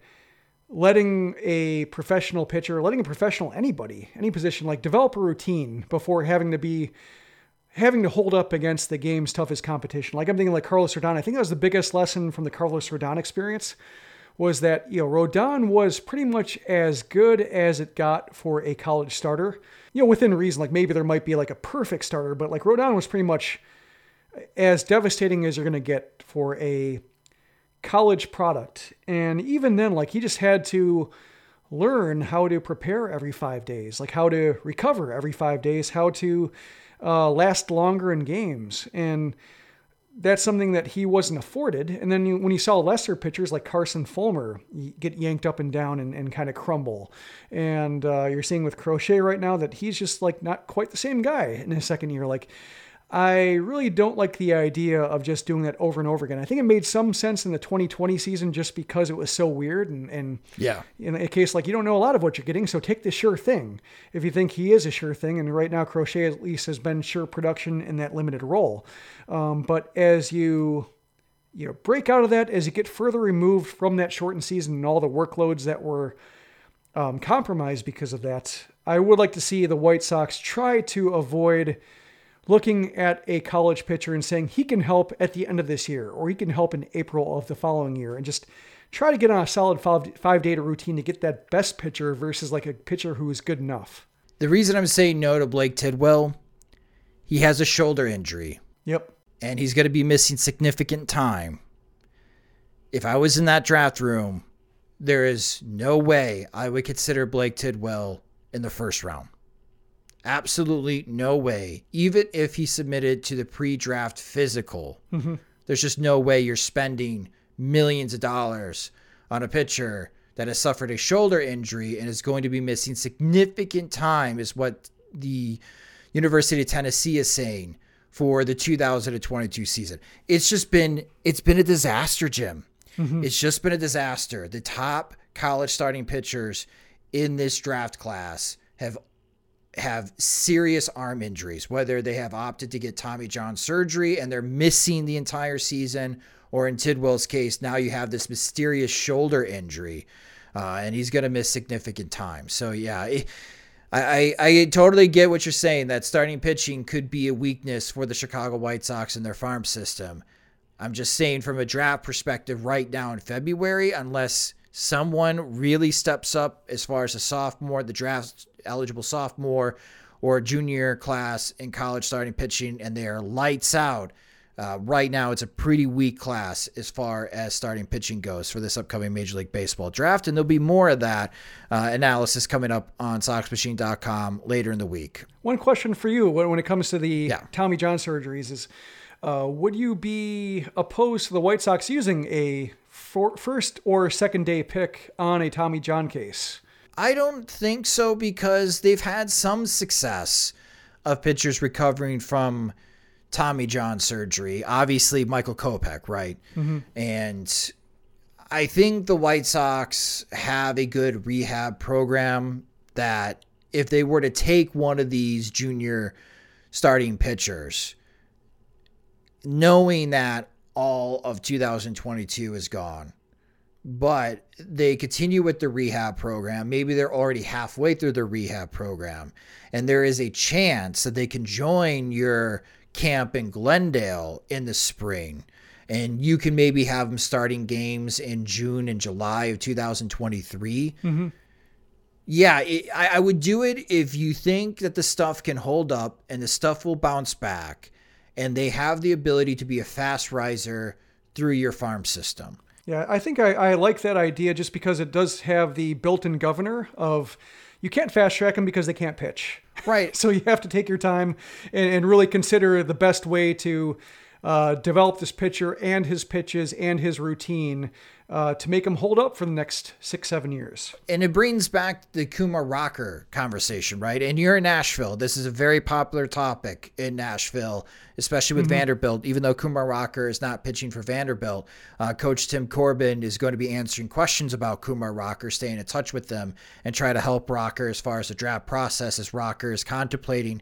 letting a professional pitcher, letting a professional anybody, any position, like develop a routine before having to hold up against the game's toughest competition. Like I'm thinking like Carlos Rodon. I think that was the biggest lesson from the Carlos Rodon experience was that, you know, Rodon was pretty much as good as it got for a college starter, you know, within reason. Like maybe there might be like a perfect starter, but like Rodon was pretty much as devastating as you're going to get for a college product. And even then, like he just had to learn how to prepare every 5 days, like how to recover every 5 days, how to last longer in games. And that's something that he wasn't afforded. And then when you saw lesser pitchers like Carson Fulmer get yanked up and down and kind of crumble. And you're seeing with Crochet right now that he's just like not quite the same guy in his second year. Like, I really don't like the idea of just doing that over and over again. I think it made some sense in the 2020 season just because it was so weird. And yeah, in a case like you don't know a lot of what you're getting, so take the sure thing if you think he is a sure thing. And right now, Crochet at least has been sure production in that limited role. But as you know, break out of that, as you get further removed from that shortened season and all the workloads that were compromised because of that, I would like to see the White Sox try to avoid looking at a college pitcher and saying he can help at the end of this year, or he can help in April of the following year, and just try to get on a solid five-day routine to get that best pitcher versus like a pitcher who is good enough. The reason I'm saying no to Blake Tidwell, he has a shoulder injury. Yep. And he's going to be missing significant time. If I was in that draft room, there is no way I would consider Blake Tidwell in the first round. Absolutely no way. Even if he submitted to the pre-draft physical, there's just no way you're spending millions of dollars on a pitcher that has suffered a shoulder injury and is going to be missing significant time, is what the University of Tennessee is saying for the 2022 season. It's been a disaster, Jim. It's just been a disaster. The top college starting pitchers in this draft class have serious arm injuries, whether they have opted to get Tommy John surgery and they're missing the entire season, or in Tidwell's case, now you have this mysterious shoulder injury and he's going to miss significant time. So yeah, I totally get what you're saying, that starting pitching could be a weakness for the Chicago White Sox and their farm system. I'm just saying from a draft perspective right now in February, unless someone really steps up as far as a sophomore, the draft eligible sophomore or junior class in college starting pitching, and they are lights out. Right now, it's a pretty weak class as far as starting pitching goes for this upcoming Major League Baseball draft, and there'll be more of that analysis coming up on SoxMachine.com later in the week. One question for you when it comes to the Tommy John surgeries is, would you be opposed to the White Sox using a first or second day pick on a Tommy John case? I don't think so, because they've had some success of pitchers recovering from Tommy John surgery. Obviously, Michael Kopech, right? And I think the White Sox have a good rehab program that if they were to take one of these junior starting pitchers, knowing that all of 2022 is gone, but they continue with the rehab program. Maybe they're already halfway through the rehab program, and there is a chance that they can join your camp in Glendale in the spring, and you can maybe have them starting games in June and July of 2023. Yeah, I would do it if you think that the stuff can hold up and the stuff will bounce back, and they have the ability to be a fast riser through your farm system. Yeah, I think I like that idea just because it does have the built-in governor of you can't fast track them because they can't pitch. Right. So you have to take your time and really consider the best way to develop this pitcher and his pitches and his routine to make him hold up for the next 6-7 years. And it brings back the Kumar Rocker conversation, right? And you're in Nashville. This is a very popular topic in Nashville, especially with Vanderbilt. Even though Kumar Rocker is not pitching for Vanderbilt, Coach Tim Corbin is going to be answering questions about Kumar Rocker, staying in touch with them and try to help Rocker as far as the draft process, as Rocker is contemplating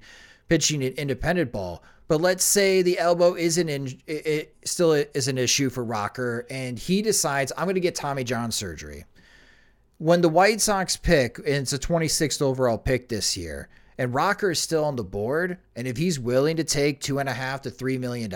pitching an independent ball. But let's say the elbow still is an issue for Rocker, and he decides, I'm going to get Tommy John surgery. When the White Sox pick, and it's a 26th overall pick this year, and Rocker is still on the board, and if he's willing to take $2.5 to $3 million,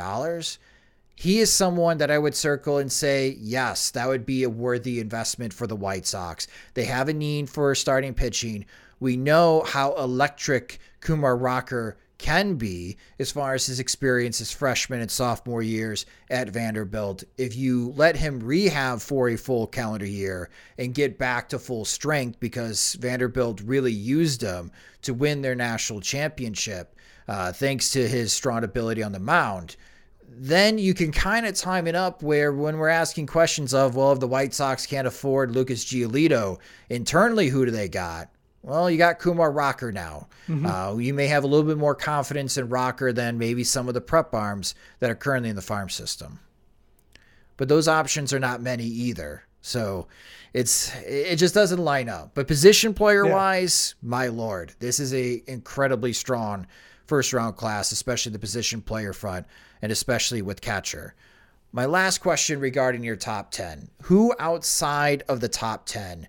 he is someone that I would circle and say, yes, that would be a worthy investment for the White Sox. They have a need for starting pitching. We know how electric Kumar Rocker can be as far as his experience as freshman and sophomore years at Vanderbilt. If you let him rehab for a full calendar year and get back to full strength, because Vanderbilt really used him to win their national championship, thanks to his strong ability on the mound, then you can kind of time it up where when we're asking questions of, well, if the White Sox can't afford Lucas Giolito, internally, who do they got? Well, you got Kumar Rocker now. Mm-hmm. You may have a little bit more confidence in Rocker than maybe some of the prep arms that are currently in the farm system. But those options are not many either. So it just doesn't line up. But position player-wise, my Lord, this is a incredibly strong first-round class, especially the position player front, and especially with catcher. My last question regarding your top 10. Who outside of the top 10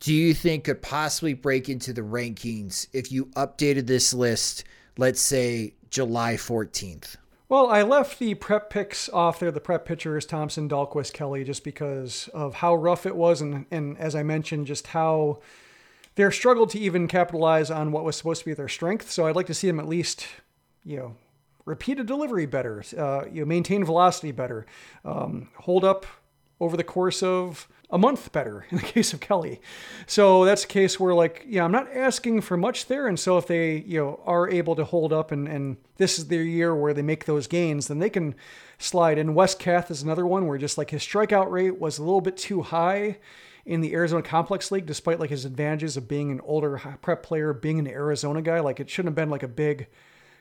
do you think could possibly break into the rankings if you updated this list, let's say July 14th? Well, I left the prep picks off there, the prep pitchers, Thompson, Dalquist, Kelly, just because of how rough it was. And as I mentioned, just how they struggled to even capitalize on what was supposed to be their strength. So I'd like to see them at least, repeat a delivery better, maintain velocity better, hold up over the course of a month better in the case of Kelly. So that's a case where I'm not asking for much there. And so if they, are able to hold up and this is their year where they make those gains, then they can slide in. Wes Kath is another one where just his strikeout rate was a little bit too high in the Arizona Complex League, despite his advantages of being an older prep player, being an Arizona guy. It shouldn't have been a big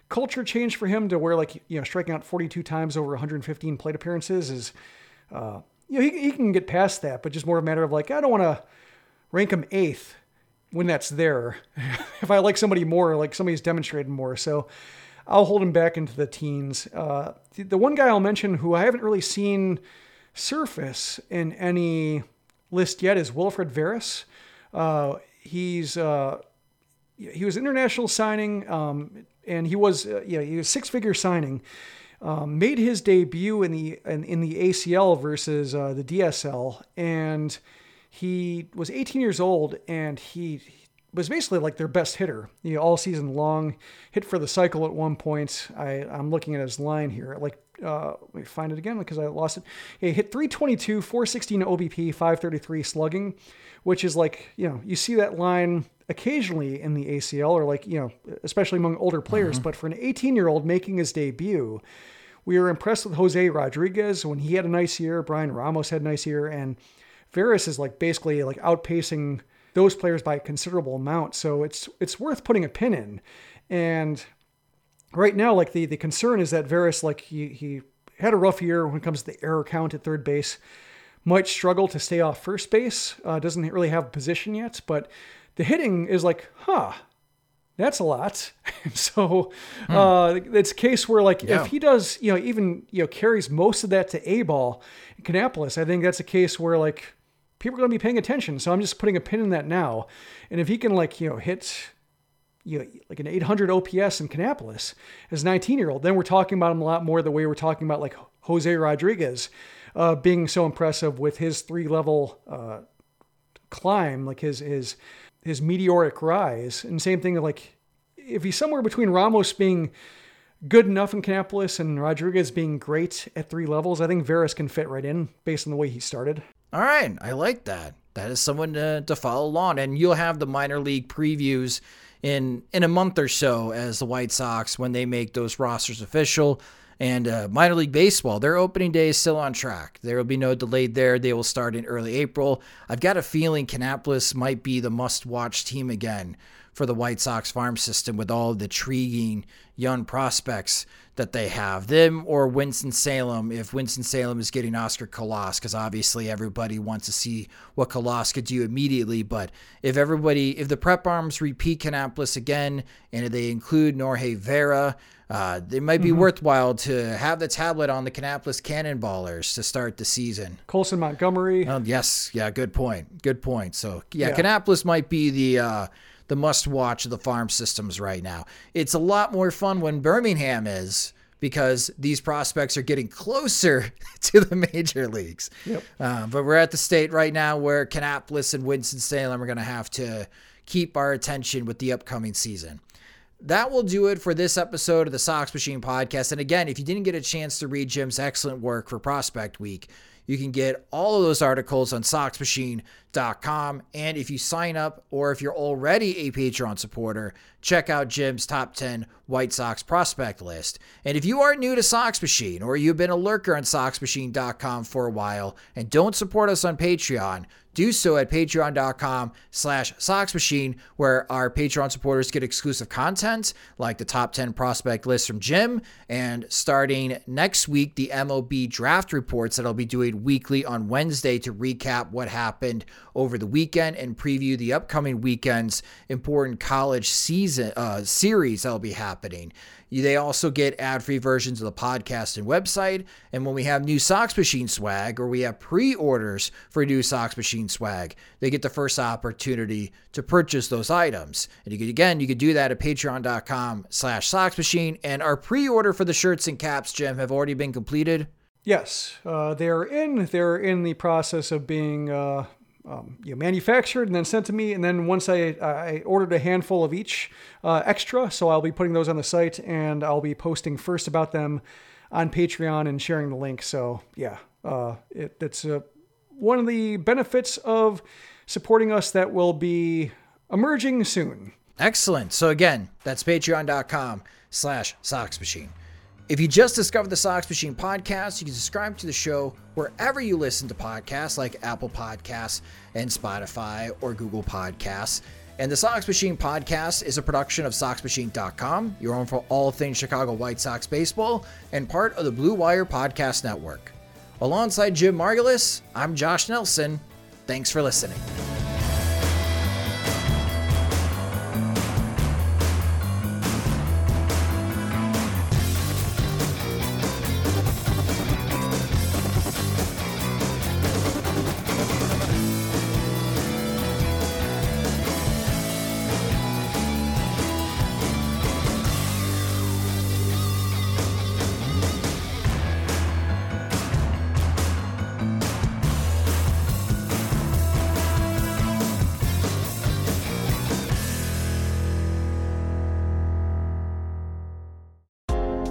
culture change for him to where striking out 42 times over 115 plate appearances is, he can get past that, but just more a matter of I don't want to rank him 8th when that's there. If I like somebody more, somebody's demonstrated more. So I'll hold him back into the teens. The one guy I'll mention who I haven't really seen surface in any list yet is Wilfred Veras. He was an international signing, and he was six-figure signing. Made his debut in the ACL versus the DSL, and he was 18 years old, and he was basically their best hitter, all season long. Hit for the cycle at one point. I'm looking at his line here. Let me find it again because I lost it. He hit 322, 416 OBP, 533 slugging, which is you see that line occasionally in the ACL or especially among older players. Mm-hmm. But for an 18-year-old making his debut, we were impressed with Jose Rodriguez when he had a nice year. Brian Ramos had a nice year, and Veras is basically outpacing those players by a considerable amount. So it's worth putting a pin in. And right now, the concern is that Veras, he had a rough year when it comes to the error count at third base, might struggle to stay off first base. Doesn't really have a position yet, but the hitting is that's a lot. So it's a case where if he does, carries most of that to A ball in Kannapolis, I think that's a case where people are going to be paying attention. So I'm just putting a pin in that now. And if he can hit an 800 OPS in Kannapolis as a 19-year-old, then we're talking about him a lot more the way we're talking about Jose Rodriguez being so impressive with his three-level climb, his meteoric rise. And same thing, if he's somewhere between Ramos being good enough in Kannapolis and Rodriguez being great at three levels, I think Veras can fit right in based on the way he started. All right. I like that. That is someone to follow along. And you'll have the minor league previews in a month or so as the White Sox, when they make those rosters official. And minor league baseball, their opening day is still on track. There will be no delay there. They will start in early April. I've got a feeling Kannapolis might be the must-watch team again for the White Sox farm system with all the intriguing young prospects that they have. Them or Winston-Salem, if Winston-Salem is getting Oscar Colas, because obviously everybody wants to see what Colas could do immediately. But if the prep arms repeat Kannapolis again, and if they include Norge Vera, it might be worthwhile to have the tablet on the Kannapolis Cannonballers to start the season. Colson Montgomery. Yes. Yeah. Good point. Good point. So yeah. Kannapolis might be the must-watch of the farm systems right now. It's a lot more fun when Birmingham is, because these prospects are getting closer to the major leagues. Yep. But we're at the state right now where Kannapolis and Winston-Salem are going to have to keep our attention with the upcoming season. That will do it for this episode of the Sox Machine Podcast. And again, if you didn't get a chance to read Jim's excellent work for Prospect Week, you can get all of those articles on SoxMachine.com. And if you sign up, or if you're already a Patreon supporter, check out Jim's top 10 White Sox prospect list. And if you are new to Sox Machine, or you've been a lurker on SoxMachine.com for a while and don't support us on Patreon, do so at patreon.com/SoxMachine, where our Patreon supporters get exclusive content like the top 10 prospect list from Jim, and starting next week, the MLB draft reports that I'll be doing weekly on Wednesday to recap what happened over the weekend and preview the upcoming weekend's important college season series that'll be happening. They also get ad-free versions of the podcast and website. And when we have new Sox Machine swag, or we have pre-orders for new Sox Machine swag, they get the first opportunity to purchase those items. And you could do that at patreon.com/SoxMachine. And our pre-order for the shirts and caps, Jim, have already been completed. Yes, they're in the process of being manufactured and then sent to me. And then once I ordered a handful of each extra, so I'll be putting those on the site, and I'll be posting first about them on Patreon and sharing the link. So yeah, it's one of the benefits of supporting us that will be emerging soon. Excellent. So again, that's patreon.com/SoxMachine. If you just discovered the Sox Machine Podcast, you can subscribe to the show wherever you listen to podcasts, like Apple Podcasts and Spotify or Google Podcasts. And the Sox Machine Podcast is a production of SoxMachine.com, your home for all things Chicago White Sox baseball, and part of the Blue Wire Podcast Network. Alongside Jim Margalus, I'm Josh Nelson. Thanks for listening.